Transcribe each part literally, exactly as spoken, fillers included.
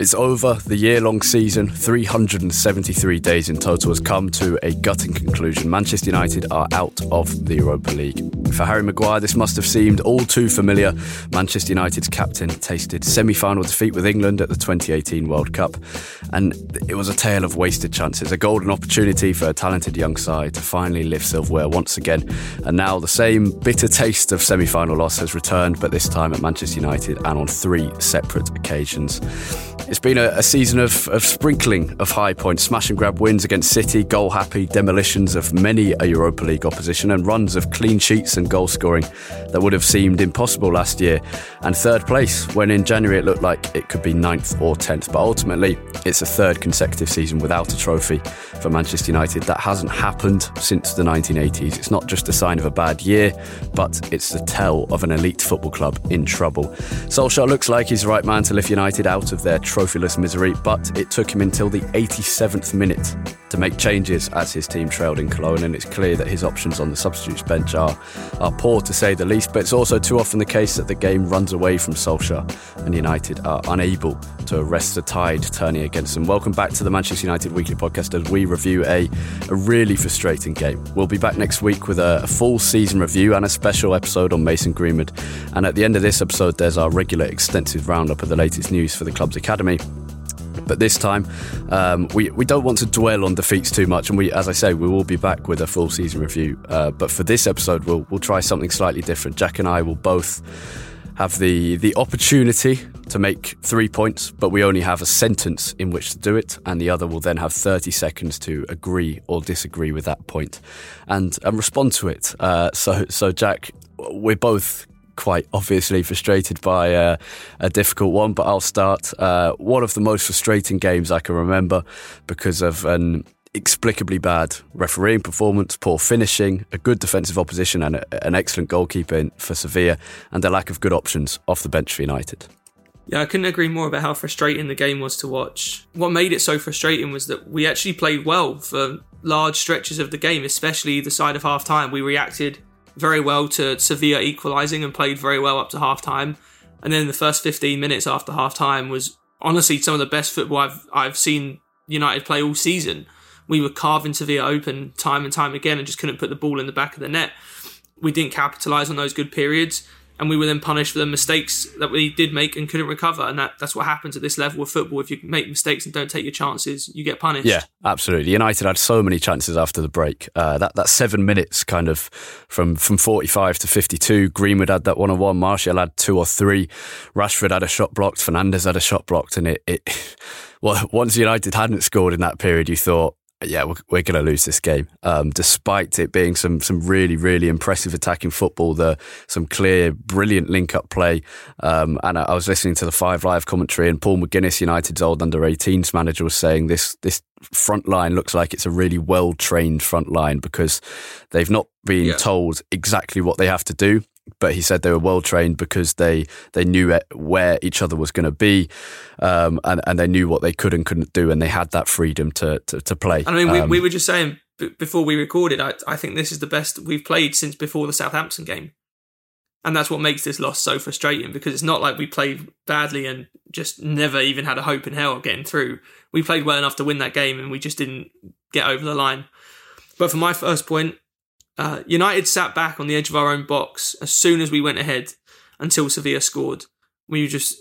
It's over. The year-long season, three hundred seventy-three days in total, has come to a gutting conclusion. Manchester United are out of the Europa League. For Harry Maguire, this must have seemed all too familiar. Manchester United's captain tasted semi-final defeat with England at the twenty eighteen World Cup, and it was a tale of wasted chances, a golden opportunity for a talented young side to finally lift silverware once again. And now the same bitter taste of semi-final loss has returned, but this time at Manchester United and on three separate occasions. It's been a, a season of, of sprinkling of high points, smash and grab wins against City, goal-happy demolitions of many a Europa League opposition and runs of clean sheets and goal scoring that would have seemed impossible last year. And third place, when in January it looked like it could be ninth or tenth. But ultimately, it's a third consecutive season without a trophy for Manchester United. That hasn't happened since the nineteen eighties. It's not just a sign of a bad year, but it's the tell of an elite football club in trouble. Solskjaer looks like he's the right man to lift United out of their trophyless misery, but it took him until the eighty-seventh minute to make changes as his team trailed in Cologne, and it's clear that his options on the substitutes bench are, are poor to say the least, but it's also too often the case that the game runs away from Solskjaer and United are unable to arrest the tide turning against them. Welcome back to the Manchester United Weekly Podcast as we review a, a really frustrating game. We'll be back next week with a, a full season review and a special episode on Mason Greenwood, and at the end of this episode there's our regular extensive roundup of the latest news for the club's academy. Me. But this time, um, we, we don't want to dwell on defeats too much. And we, as I say, we will be back with a full season review. Uh, but for this episode, we'll we'll try something slightly different. Jack and I will both have the, the opportunity to make three points, but we only have a sentence in which to do it, and the other will then have thirty seconds to agree or disagree with that point and, and respond to it. Uh, so, so, Jack, we're both quite obviously frustrated by uh, a difficult one, but I'll start. Uh, one of the most frustrating games I can remember because of an inexplicably bad refereeing performance, poor finishing, a good defensive opposition and a, an excellent goalkeeper in, for Sevilla, and a lack of good options off the bench for United. Yeah, I couldn't agree more about how frustrating the game was to watch. What made it so frustrating was that we actually played well for large stretches of the game, especially the side of half-time. We reacted very well to Sevilla equalising and played very well up to half-time. And then the first fifteen minutes after half-time was honestly some of the best football I've I've seen United play all season. We were carving Sevilla open time and time again and just couldn't put the ball in the back of the net. We didn't capitalise on those good periods, and we were then punished for the mistakes that we did make and couldn't recover. And that, that's what happens at this level of football. If you make mistakes and don't take your chances, you get punished. Yeah, absolutely. United had so many chances after the break. Uh, that, that seven minutes kind of from, from forty-five to fifty-two, Greenwood had that one-on-one, Martial had two or three, Rashford had a shot blocked, Fernandes had a shot blocked. And it, it well, once United hadn't scored in that period, you thought, yeah, we're, we're going to lose this game. Um, despite it being some some really, really impressive attacking football, the some clear, brilliant link-up play. Um, and I, I was listening to the Five Live commentary, and Paul McGuinness, United's old under eighteens manager, was saying this this front line looks like it's a really well-trained front line because they've not been yeah. told exactly what they have to do. But he said they were well trained because they they knew where each other was going to be, um, and and they knew what they could and couldn't do, and they had that freedom to to, to play. I mean, we, um, we were just saying before we recorded, I I think this is the best we've played since before the Southampton game, and that's what makes this loss so frustrating because it's not like we played badly and just never even had a hope in hell of getting through. We played well enough to win that game, and we just didn't get over the line. But for my first point, Uh, United sat back on the edge of our own box as soon as we went ahead until Sevilla scored. We were just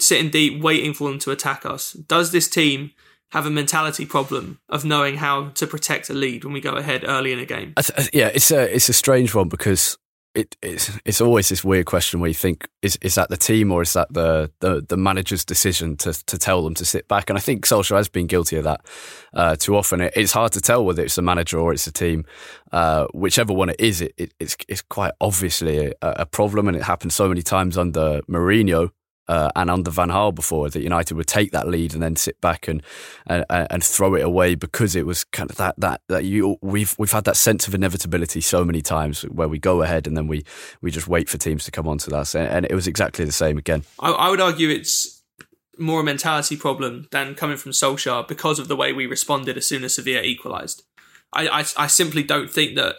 sitting deep, waiting for them to attack us. Does this team have a mentality problem of knowing how to protect a lead when we go ahead early in a game? I th- yeah, it's a it's a strange one because it it's, it's always this weird question where you think, is is that the team or is that the the, the manager's decision to, to tell them to sit back? And I think Solskjaer has been guilty of that uh, too often. It, it's hard to tell whether it's the manager or it's the team. Uh, whichever one it is, it, it, it's, it's quite obviously a, a problem, and it happened so many times under Mourinho. Uh, and under Van Gaal before, that United would take that lead and then sit back and and, and throw it away, because it was kind of that that that you we've we've had that sense of inevitability so many times where we go ahead and then we we just wait for teams to come onto us, and, and it was exactly the same again. I, I would argue it's more a mentality problem than coming from Solskjaer because of the way we responded as soon as Sevilla equalised. I, I I simply don't think that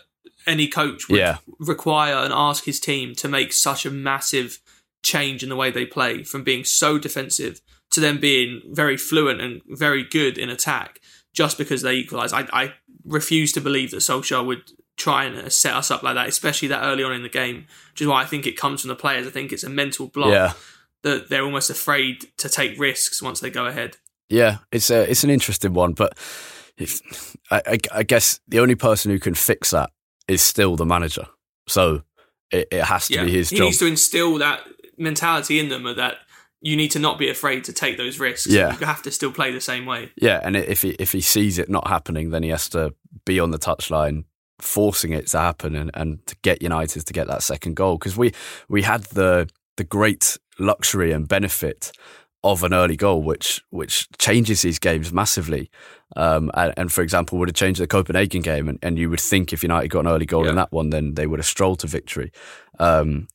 any coach would yeah. require and ask his team to make such a massive change in the way they play, from being so defensive to them being very fluent and very good in attack just because they equalise. I, I refuse to believe that Solskjaer would try and set us up like that, especially that early on in the game, which is why I think it comes from the players. I think it's a mental block yeah. that they're almost afraid to take risks once they go ahead. Yeah, it's a, it's an interesting one, but if, I, I, I guess the only person who can fix that is still the manager. So it, it has to yeah. be his he job. He needs to instill that mentality in them, are that you need to not be afraid to take those risks. Yeah. You have to still play the same way. Yeah, and if he if he sees it not happening, then he has to be on the touchline forcing it to happen and, and to get United to get that second goal. Because we, we had the the great luxury and benefit of an early goal, which which changes these games massively. Um, and, and for example, would have changed the Copenhagen game, and, and you would think if United got an early goal yeah. in that one, then they would have strolled to victory. Um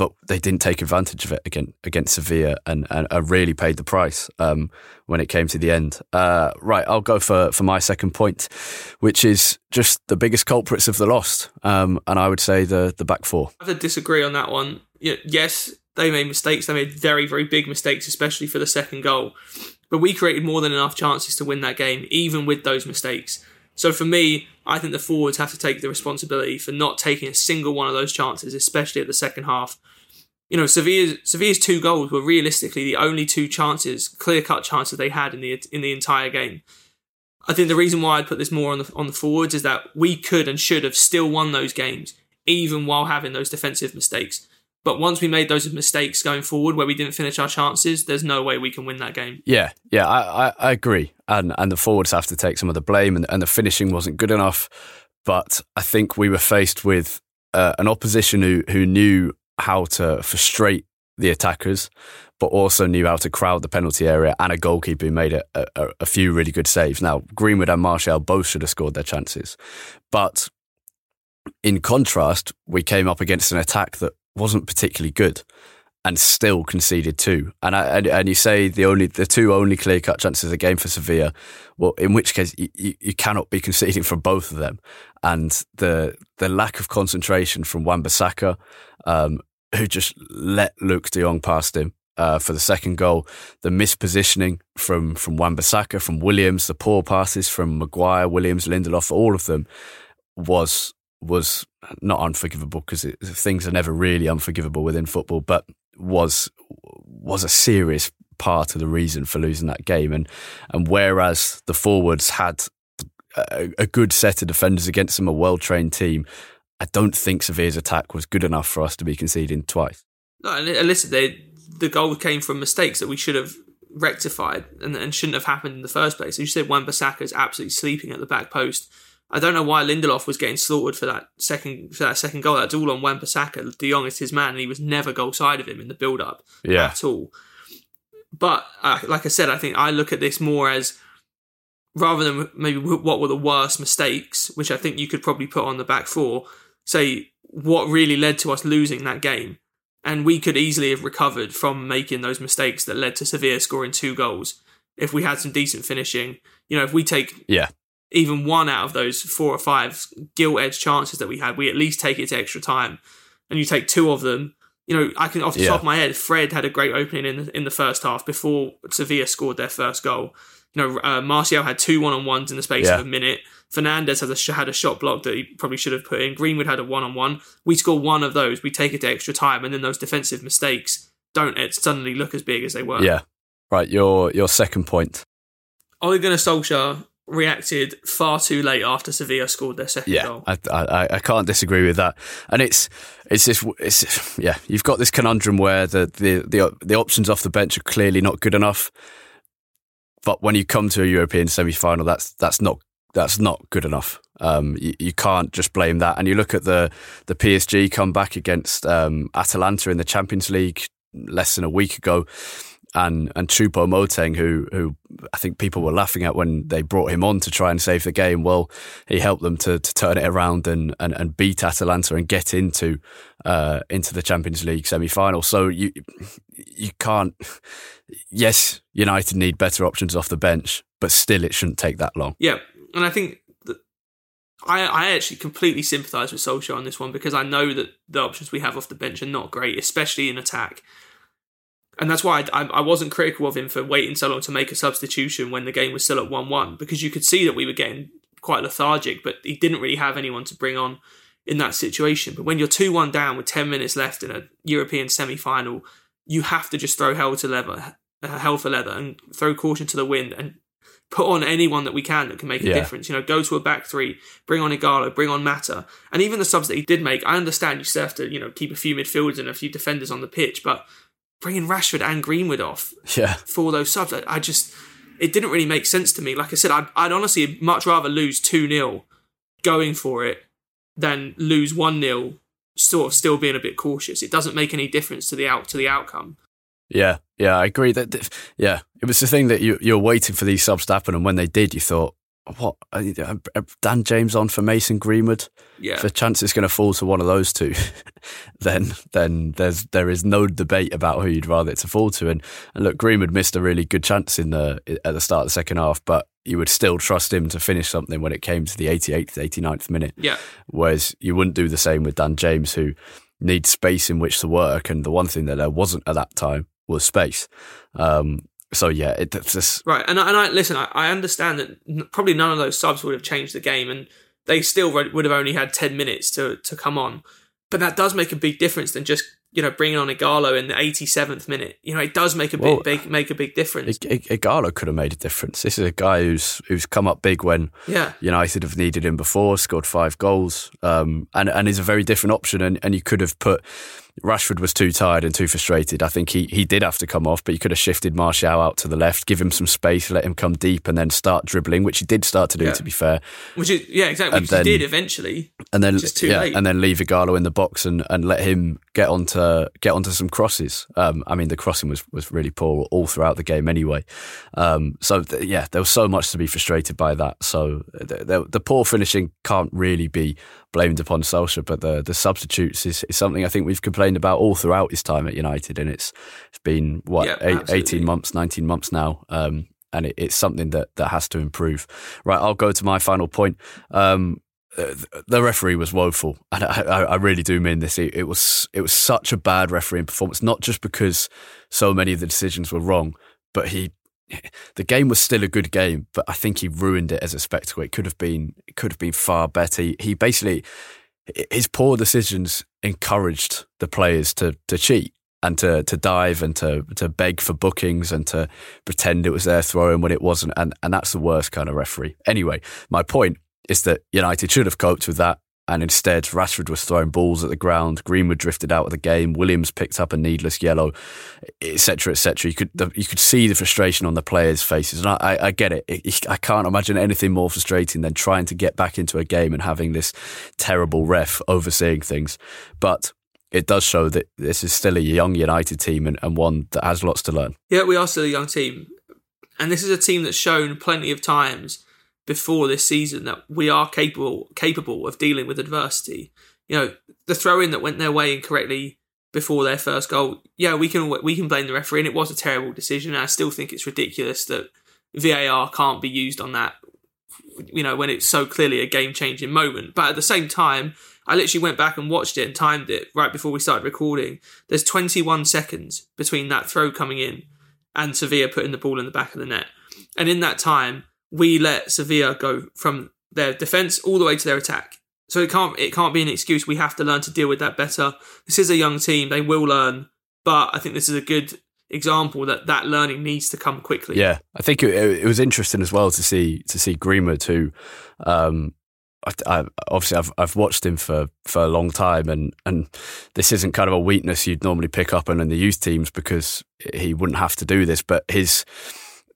But they didn't take advantage of it again against Sevilla, and, and, and really paid the price um, when it came to the end. Uh, right, I'll go for, for my second point, which is just the biggest culprits of the loss, um, and I would say the the back four. I have to disagree on that one. Yes, they made mistakes. They made very, very big mistakes, especially for the second goal. But we created more than enough chances to win that game, even with those mistakes. So for me, I think the forwards have to take the responsibility for not taking a single one of those chances, especially at the second half. You know, Sevilla's, Sevilla's two goals were realistically the only two chances, clear-cut chances they had in the in the entire game. I think the reason why I'd put this more on the on the forwards is that we could and should have still won those games, even while having those defensive mistakes. But once we made those mistakes going forward where we didn't finish our chances, there's no way we can win that game. Yeah, yeah, I, I, I agree. And and the forwards have to take some of the blame, and, and the finishing wasn't good enough. But I think we were faced with uh, an opposition who, who knew how to frustrate the attackers, but also knew how to crowd the penalty area, and a goalkeeper who made a, a, a few really good saves. Now, Greenwood and Martial both should have scored their chances. But in contrast, we came up against an attack that wasn't particularly good, and still conceded two. And I, and, and you say the only the two only clear cut chances of the game for Sevilla. Well, in which case you, you cannot be conceding from both of them. And the the lack of concentration from Wan-Bissaka, um, who just let Luke de Jong past him uh, for the second goal. The mispositioning from from Wan-Bissaka, from Williams, the poor passes from Maguire, Williams, Lindelof, all of them was. was not unforgivable, because things are never really unforgivable within football, but was was a serious part of the reason for losing that game. And and whereas the forwards had a, a good set of defenders against them, a well-trained team, I don't think Sevilla's attack was good enough for us to be conceding twice. No, and listen, they, the goal came from mistakes that we should have rectified and, and shouldn't have happened in the first place. You said Wan-Bissaka is absolutely sleeping at the back post. I don't know why Lindelof was getting slaughtered for that second for that second goal. That's all on Wan-Bissaka. De Jong is his man, and he was never goal side of him in the build-up yeah. at all. But uh, like I said, I think I look at this more as, rather than maybe what were the worst mistakes, which I think you could probably put on the back four, say what really led to us losing that game. And we could easily have recovered from making those mistakes that led to Sevilla scoring two goals if we had some decent finishing. You know, if we take... yeah. even one out of those four or five gilt-edged chances that we had, we at least take it to extra time, and you take two of them. You know, I can, off the yeah. top of my head, Fred had a great opening in the, in the first half before Sevilla scored their first goal. You know, uh, Martial had two one-on-ones in the space yeah. of a minute. Fernandes has a, had a shot block that he probably should have put in. Greenwood had a one-on-one. We score one of those, we take it to extra time, and then those defensive mistakes don't suddenly look as big as they were. Yeah. Right, your your second point. Ole Gunnar Solskjaer reacted far too late after Sevilla scored their second yeah, goal. Yeah, I, I I can't disagree with that. And it's it's this it's yeah, you've got this conundrum where the the the, the options off the bench are clearly not good enough. But when you come to a European semi-final, that's that's not that's not good enough. Um, you, you can't just blame that. And you look at the the P S G comeback against um, Atalanta in the Champions League less than a week ago, and and Choupo-Moting, who who I think people were laughing at when they brought him on to try and save the game. Well, he helped them to to turn it around and and, and beat Atalanta and get into uh, into the Champions League semi-final. So you you can't. Yes, United need better options off the bench, but still, it shouldn't take that long. Yeah, and I think that I I actually completely sympathise with Solskjaer on this one, because I know that the options we have off the bench are not great, especially in attack. And that's why I, I wasn't critical of him for waiting so long to make a substitution when the game was still at one one, because you could see that we were getting quite lethargic, but he didn't really have anyone to bring on in that situation. But when you're two one down with ten minutes left in a European semi-final, you have to just throw hell to leather, hell for leather, and throw caution to the wind and put on anyone that we can that can make a yeah. difference. You know, go to a back three, bring on Igalo, bring on Mata. And even the subs that he did make, I understand you still have to, you know, keep a few midfielders and a few defenders on the pitch, but bringing Rashford and Greenwood off yeah. for those subs, I just, it didn't really make sense to me. Like I said, I'd, I'd honestly much rather lose two nil going for it than lose one nil sort of still being a bit cautious. It doesn't make any difference to the out to the outcome. Yeah, yeah, I agree. That yeah, it was the thing that you you're waiting for these subs to happen, and when they did, you thought, what? Dan James on for Mason Greenwood? Yeah. If the chance it's going to fall to one of those two, then then there's there is no debate about who you'd rather it to fall to. And and look, Greenwood missed a really good chance in the at the start of the second half, but you would still trust him to finish something when it came to the eighty-eighth, eighty-ninth minute. Yeah. Whereas you wouldn't do the same with Dan James, who needs space in which to work, and the one thing that there wasn't at that time was space. Um, So yeah, it, it's just right. And and I listen. I, I understand that n- probably none of those subs would have changed the game, and they still re- would have only had ten minutes to to come on. But that does make a big difference than just you know bringing on Igalo in the eighty-seventh minute. You know, it does make a well, big, big make a big difference. I, I, Igalo could have made a difference. This is a guy who's who's come up big when yeah. United have needed him before, scored five goals, um, and and is a very different option. And, and you could have put. Rashford was too tired and too frustrated. I think he, he did have to come off, but you could have shifted Martial out to the left, give him some space, let him come deep, and then start dribbling, which he did start to do, yeah. to be fair. Which is, yeah, exactly. And which then, he did eventually. And then just too yeah, late. And then leave Igalo in the box and, and let him get onto get onto some crosses. Um, I mean, the crossing was, was really poor all throughout the game anyway. Um, so th- yeah, there was so much to be frustrated by that. So th- th- the poor finishing can't really be blamed upon Solskjaer, but the the substitutes is, is something I think we've complained about all throughout his time at United, and it's it's been what yeah, eight, eighteen months, nineteen months now, um, and it, it's something that that has to improve. Right, I'll go to my final point. Um, the referee was woeful, and I, I really do mean this. It, it was it was such a bad refereeing performance, not just because so many of the decisions were wrong, but he. The game was still a good game, but I think he ruined it as a spectacle. It could have been, it could have been far better. He, he basically, his poor decisions encouraged the players to to cheat and to to dive and to to beg for bookings and to pretend it was their throw-in when it wasn't. And and that's the worst kind of referee. Anyway, my point is that United should have coped with that. And instead, Rashford was throwing balls at the ground. Greenwood drifted out of the game. Williams picked up a needless yellow, et cetera, et cetera. You could the, you could see the frustration on the players' faces, and I, I get it. I can't imagine anything more frustrating than trying to get back into a game and having this terrible ref overseeing things. But it does show that this is still a young United team and, and one that has lots to learn. Yeah, we are still a young team, and this is a team that's shown plenty of times before this season that we are capable capable of dealing with adversity. You know, the throw-in that went their way incorrectly before their first goal, yeah, we can we can blame the referee, and it was a terrible decision, and I still think it's ridiculous that V A R can't be used on that, you know, when it's so clearly a game-changing moment. But at the same time, I literally went back and watched it and timed it right before we started recording. There's twenty-one seconds between that throw coming in and Sevilla putting the ball in the back of the net. And in that time, we let Sevilla go from their defence all the way to their attack. So it can't it can't be an excuse. We have to learn to deal with that better. This is a young team. They will learn. But I think this is a good example that that learning needs to come quickly. Yeah, I think it, it was interesting as well to see to see Greenwood, who um, I, I, obviously I've I've watched him for, for a long time, and and this isn't kind of a weakness you'd normally pick up on in the youth teams because he wouldn't have to do this, but his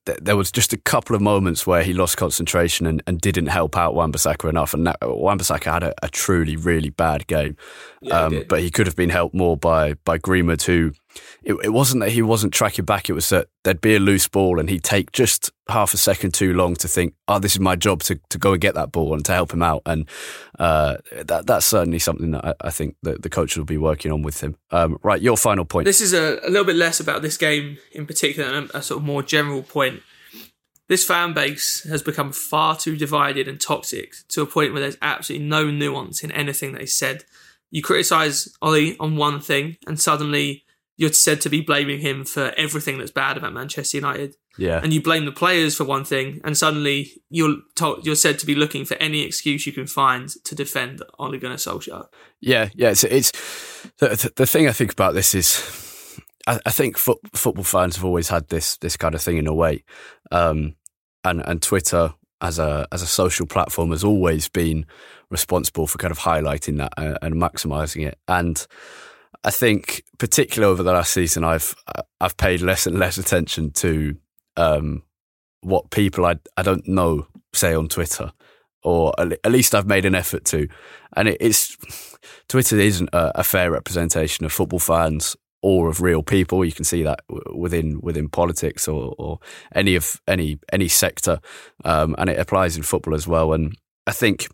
th- there was just a couple of moments where he lost concentration and, and didn't help out Wan-Bissaka enough, and that, Wan-Bissaka had a, a truly really bad game, yeah, um, he but he could have been helped more by by Greenwood, who. It, it wasn't that he wasn't tracking back, it was that there'd be a loose ball and he'd take just half a second too long to think, oh, this is my job to, to go and get that ball and to help him out. And uh, that that's certainly something that I, I think that the coach will be working on with him. Um, right, your final point. This is a, a little bit less about this game in particular and a, a sort of more general point. This fan base has become far too divided and toxic to a point where there's absolutely no nuance in anything that is said. You criticise Ollie on one thing and suddenly you're said to be blaming him for everything that's bad about Manchester United. Yeah. And you blame the players for one thing, and suddenly you're told, you're said to be looking for any excuse you can find to defend Ole Gunnar Solskjaer. Yeah, yeah. It's, it's the, the thing I think about this is, I, I think fo- football fans have always had this this kind of thing in a way, um, and and Twitter as a as a social platform has always been responsible for kind of highlighting that and, and maximising it. And I think, particularly over the last season, I've I've paid less and less attention to um, what people I I don't know say on Twitter, or at least I've made an effort to. And it, it's Twitter isn't a, a fair representation of football fans or of real people. You can see that within within politics or, or any of any any sector, um, and it applies in football as well. And I think,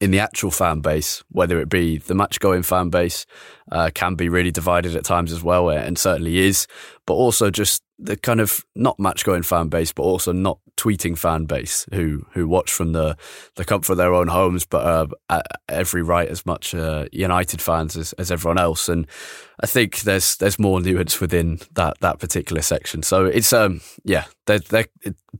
in the actual fan base, whether it be the match-going fan base, uh, can be really divided at times as well, and certainly is, but also just the kind of not match-going fan base, but also not tweeting fan base who who watch from the, the comfort of their own homes, but are at every right as much uh, United fans as, as everyone else. And I think there's there's more nuance within that that particular section. So it's um yeah, they're, they're,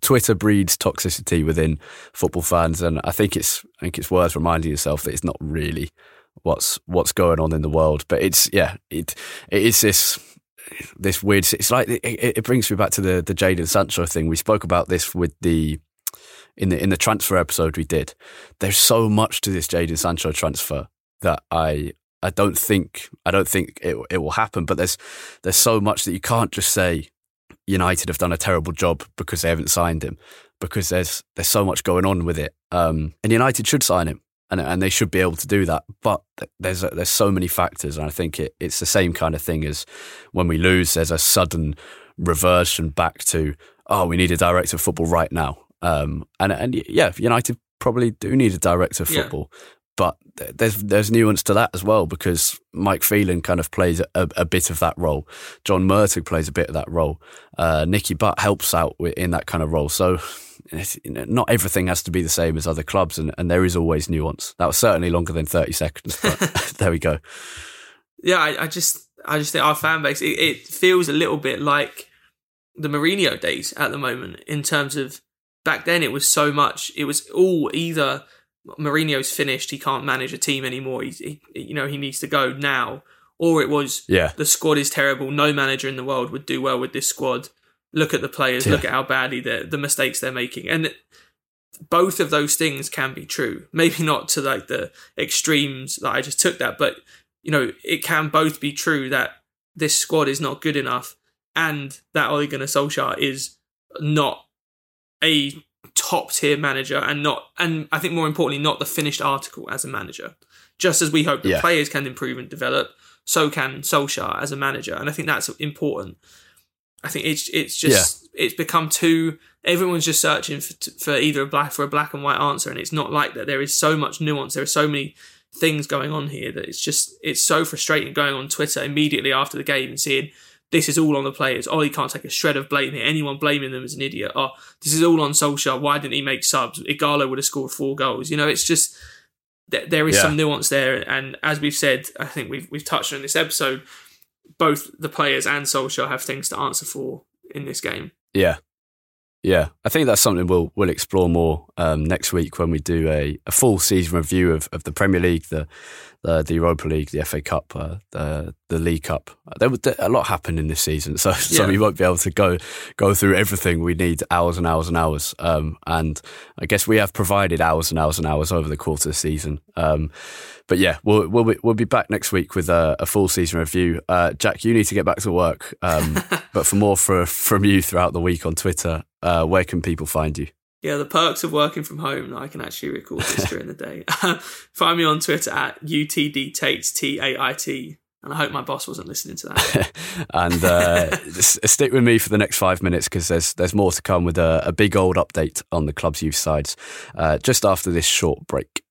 Twitter breeds toxicity within football fans, and I think it's I think it's worth reminding yourself that it's not really what's what's going on in the world, but it's yeah it it is this. This weird, it's like it, it brings me back to the the Jadon Sancho thing. We spoke about this with the in the in the transfer episode we did. There's so much to this Jadon Sancho transfer that I I don't think I don't think it it will happen. But there's there's so much that you can't just say United have done a terrible job because they haven't signed him, because there's there's so much going on with it. Um, and United should sign him. And and they should be able to do that, but there's there's so many factors, and I think it, it's the same kind of thing as when we lose. There's a sudden reversion back to oh, we need a director of football right now, um, and and yeah, United probably do need a director of football, yeah. But there's there's nuance to that as well, because Mike Phelan kind of plays a, a bit of that role, John Murtagh plays a bit of that role, uh, Nicky Butt helps out in that kind of role, so. Not everything has to be the same as other clubs, and, and there is always nuance. That was certainly longer than thirty seconds, but there we go. Yeah, I, I just I just think our fan base, it, it feels a little bit like the Mourinho days at the moment, in terms of back then it was so much, it was all either Mourinho's finished, he can't manage a team anymore, he's, he, you know, he needs to go now, or it was yeah. the squad is terrible, no manager in the world would do well with this squad. Look at the players, yeah. Look at how badly they're, the mistakes they're making. And both of those things can be true. Maybe not to like the extremes that I just took that, but you know, it can both be true that this squad is not good enough and that Ole Gunnar Solskjaer is not a top tier manager and not, and I think more importantly, not the finished article as a manager. Just as we hope the yeah. players can improve and develop, so can Solskjaer as a manager. And I think that's important. I think it's it's just yeah. it's become too. Everyone's just searching for, for either a black for a black and white answer, and it's not like that. There is so much nuance. There are so many things going on here that it's just it's so frustrating going on Twitter immediately after the game and seeing this is all on the players. Oh, he can't take a shred of blame here. Anyone blaming them is an idiot. Oh, this is all on Solskjaer. Why didn't he make subs? Igalo would have scored four goals. You know, it's just th- there is yeah. some nuance there, and as we've said, I think we've we've touched on this episode. Both the players and Solskjaer have things to answer for in this game. Yeah. Yeah. I think that's something we'll we'll explore more um, next week when we do a, a full season review of, of the Premier League, the, uh, the Europa League, the F A Cup, uh, the, the League Cup. There, there, a lot happened in this season, so, yeah. so we won't be able to go go through everything. We need hours and hours and hours. Um, and I guess we have provided hours and hours and hours over the course of the season. Um, but yeah, we'll we'll be, we'll be back next week with a, a full season review. Uh, Jack, you need to get back to work. Um, but for more for, from you throughout the week on Twitter, uh, where can people find you? Yeah, the perks of working from home. I can actually record this during the day. Find me on Twitter at U T D Tates, T A I T. And I hope my boss wasn't listening to that. and uh, stick with me for the next five minutes because there's there's more to come with a, a big old update on the club's youth sides uh, just after this short break.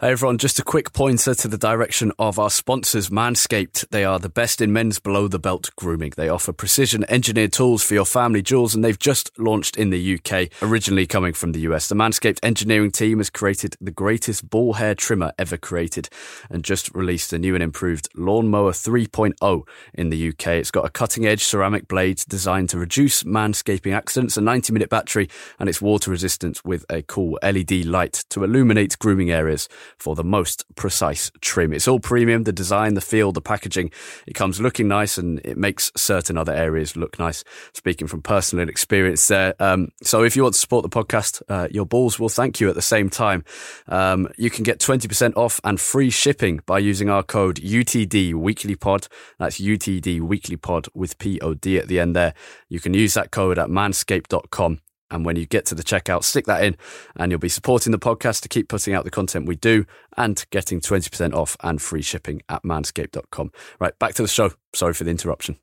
Hey everyone, just a quick pointer to the direction of our sponsors, Manscaped. They are the best in men's below-the-belt grooming. They offer precision-engineered tools for your family jewels, and they've just launched in the U K, originally coming from the U S. The Manscaped engineering team has created the greatest ball hair trimmer ever created and just released a new and improved Lawnmower three point oh in the U K. It's got a cutting-edge ceramic blade designed to reduce manscaping accidents, a ninety-minute battery, and it's water-resistant with a cool L E D light to illuminate grooming areas for the most precise trim. It's all premium, the design, the feel, the packaging. It comes looking nice and it makes certain other areas look nice. Speaking from personal experience there. Um, so if you want to support the podcast, uh, your balls will thank you at the same time. Um, you can get twenty percent off and free shipping by using our code U T D Weekly Pod. That's U T D Weekly Pod with P O D at the end there. You can use that code at manscaped dot com. And when you get to the checkout, stick that in and you'll be supporting the podcast to keep putting out the content we do and getting twenty percent off and free shipping at manscaped dot com. Right, back to the show. Sorry for the interruption.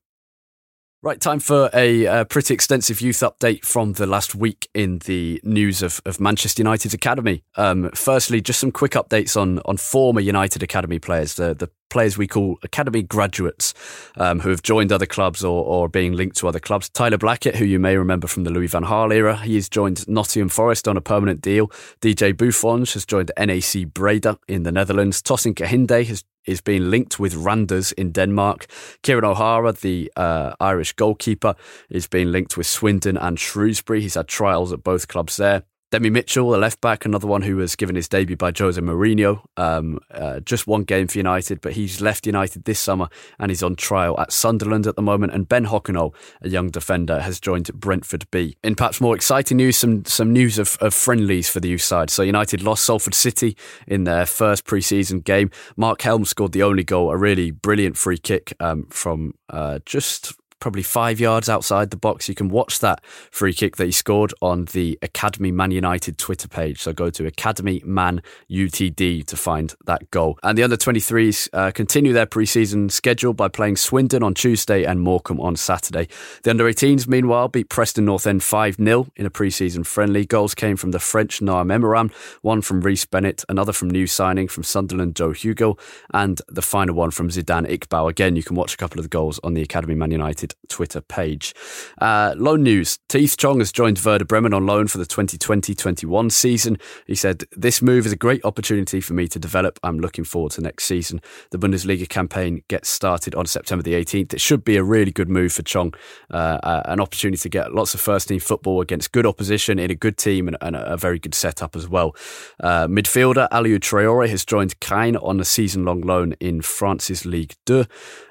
Right, time for a uh, pretty extensive youth update from the last week in the news of, of Manchester United's academy. Um, firstly, just some quick updates on on former United academy players, the, the players we call academy graduates um, who have joined other clubs or, or being linked to other clubs. Tyler Blackett, who you may remember from the Louis van Gaal era, he has joined Nottingham Forest on a permanent deal. D J Buffonj has joined N A C Breda in the Netherlands. Tosin Kehinde has is being linked with Randers in Denmark. Kieran O'Hara, the uh, Irish goalkeeper, is being linked with Swindon and Shrewsbury. He's had trials at both clubs there. Demi Mitchell, the left-back, another one who was given his debut by Jose Mourinho. Um, uh, just one game for United, but he's left United this summer and he's on trial at Sunderland at the moment. And Ben Hockenhol, a young defender, has joined Brentford B. In perhaps more exciting news, some some news of, of friendlies for the youth side. So United lost Salford City in their first pre-season game. Mark Helm scored the only goal, a really brilliant free kick um, from uh, just... probably five yards outside the box. You can watch that free kick that he scored on the Academy Man United Twitter page. So go to Academy Man U T D to find that goal. And the under twenty-threes uh, continue their pre-season schedule by playing Swindon on Tuesday and Morecambe on Saturday. The under eighteens, meanwhile, beat Preston North End five nil in a pre-season friendly. Goals came from the French Naam Emiram, one from Reece Bennett, another from new signing from Sunderland Joe Hugo, and the final one from Zidane Iqbal. Again, you can watch a couple of the goals on the Academy Man United Twitter page. Uh, loan news. Teith Chong has joined Werder Bremen on loan for the twenty twenty twenty-one season. He said, "This move is a great opportunity for me to develop. I'm looking forward to next season. The Bundesliga campaign gets started on September the eighteenth. It should be a really good move for Chong. Uh, uh, an opportunity to get lots of first team football against good opposition in a good team and, and a, a very good setup as well." Uh, midfielder Aliou Traore has joined Caen on a season-long loan in France's Ligue two.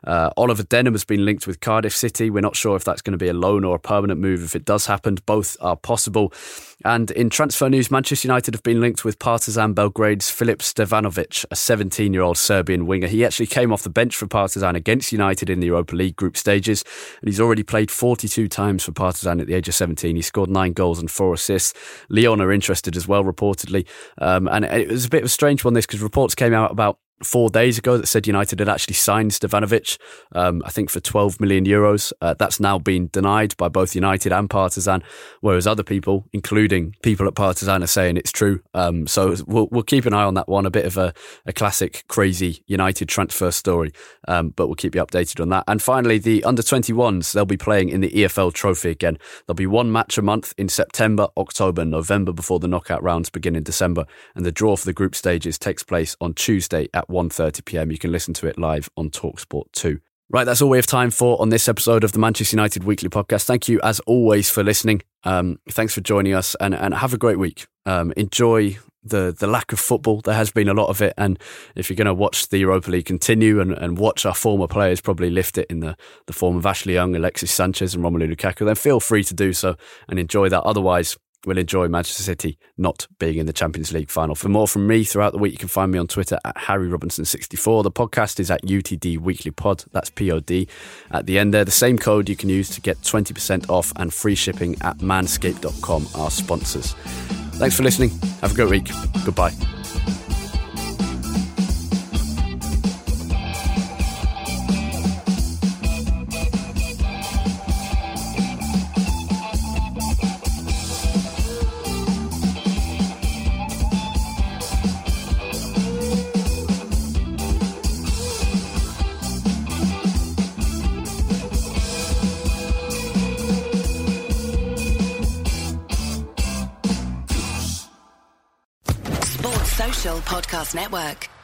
Uh, Oliver Denham has been linked with Cardiff City. We're not sure if that's going to be a loan or a permanent move. If it does happen, both are possible. And in transfer news, Manchester United have been linked with Partizan Belgrade's Filip Stevanovic, a seventeen-year-old Serbian winger. He actually came off the bench for Partizan against United in the Europa League group stages, and he's already played forty-two times for Partizan at the age of seventeen. He scored nine goals and four assists. Lyon are interested as well, reportedly. Um, and it was a bit of a strange one, this, because reports came out about four days ago that said United had actually signed Stevanovic, um, I think for twelve million euros. Uh, that's now been denied by both United and Partizan, whereas other people, including people at Partizan, are saying it's true. Um, so we'll, we'll keep an eye on that one. A bit of a, a classic crazy United transfer story, um, but we'll keep you updated on that. And finally, the under twenty-ones, they'll be playing in the E F L Trophy again. There'll be one match a month in September, October and November before the knockout rounds begin in December, and the draw for the group stages takes place on Tuesday at one thirty p m. You can listen to it live on Talksport two. Right, that's all we have time for on this episode of the Manchester United Weekly Podcast. Thank you, as always, for listening. Um, thanks for joining us, and, and have a great week. Um, enjoy the the lack of football. There has been a lot of it, and if you're going to watch the Europa League continue and, and watch our former players probably lift it in the, the form of Ashley Young, Alexis Sanchez and Romelu Lukaku, then feel free to do so and enjoy that. Otherwise, we'll enjoy Manchester City not being in the Champions League final. For more from me throughout the week, you can find me on Twitter at Harry Robinson sixty-four. The podcast is at U T D Weekly Pod. That's P O D at the end there. The same code you can use to get twenty percent off and free shipping at manscaped dot com, our sponsors. Thanks for listening. Have a great week. Goodbye. Podcast Network.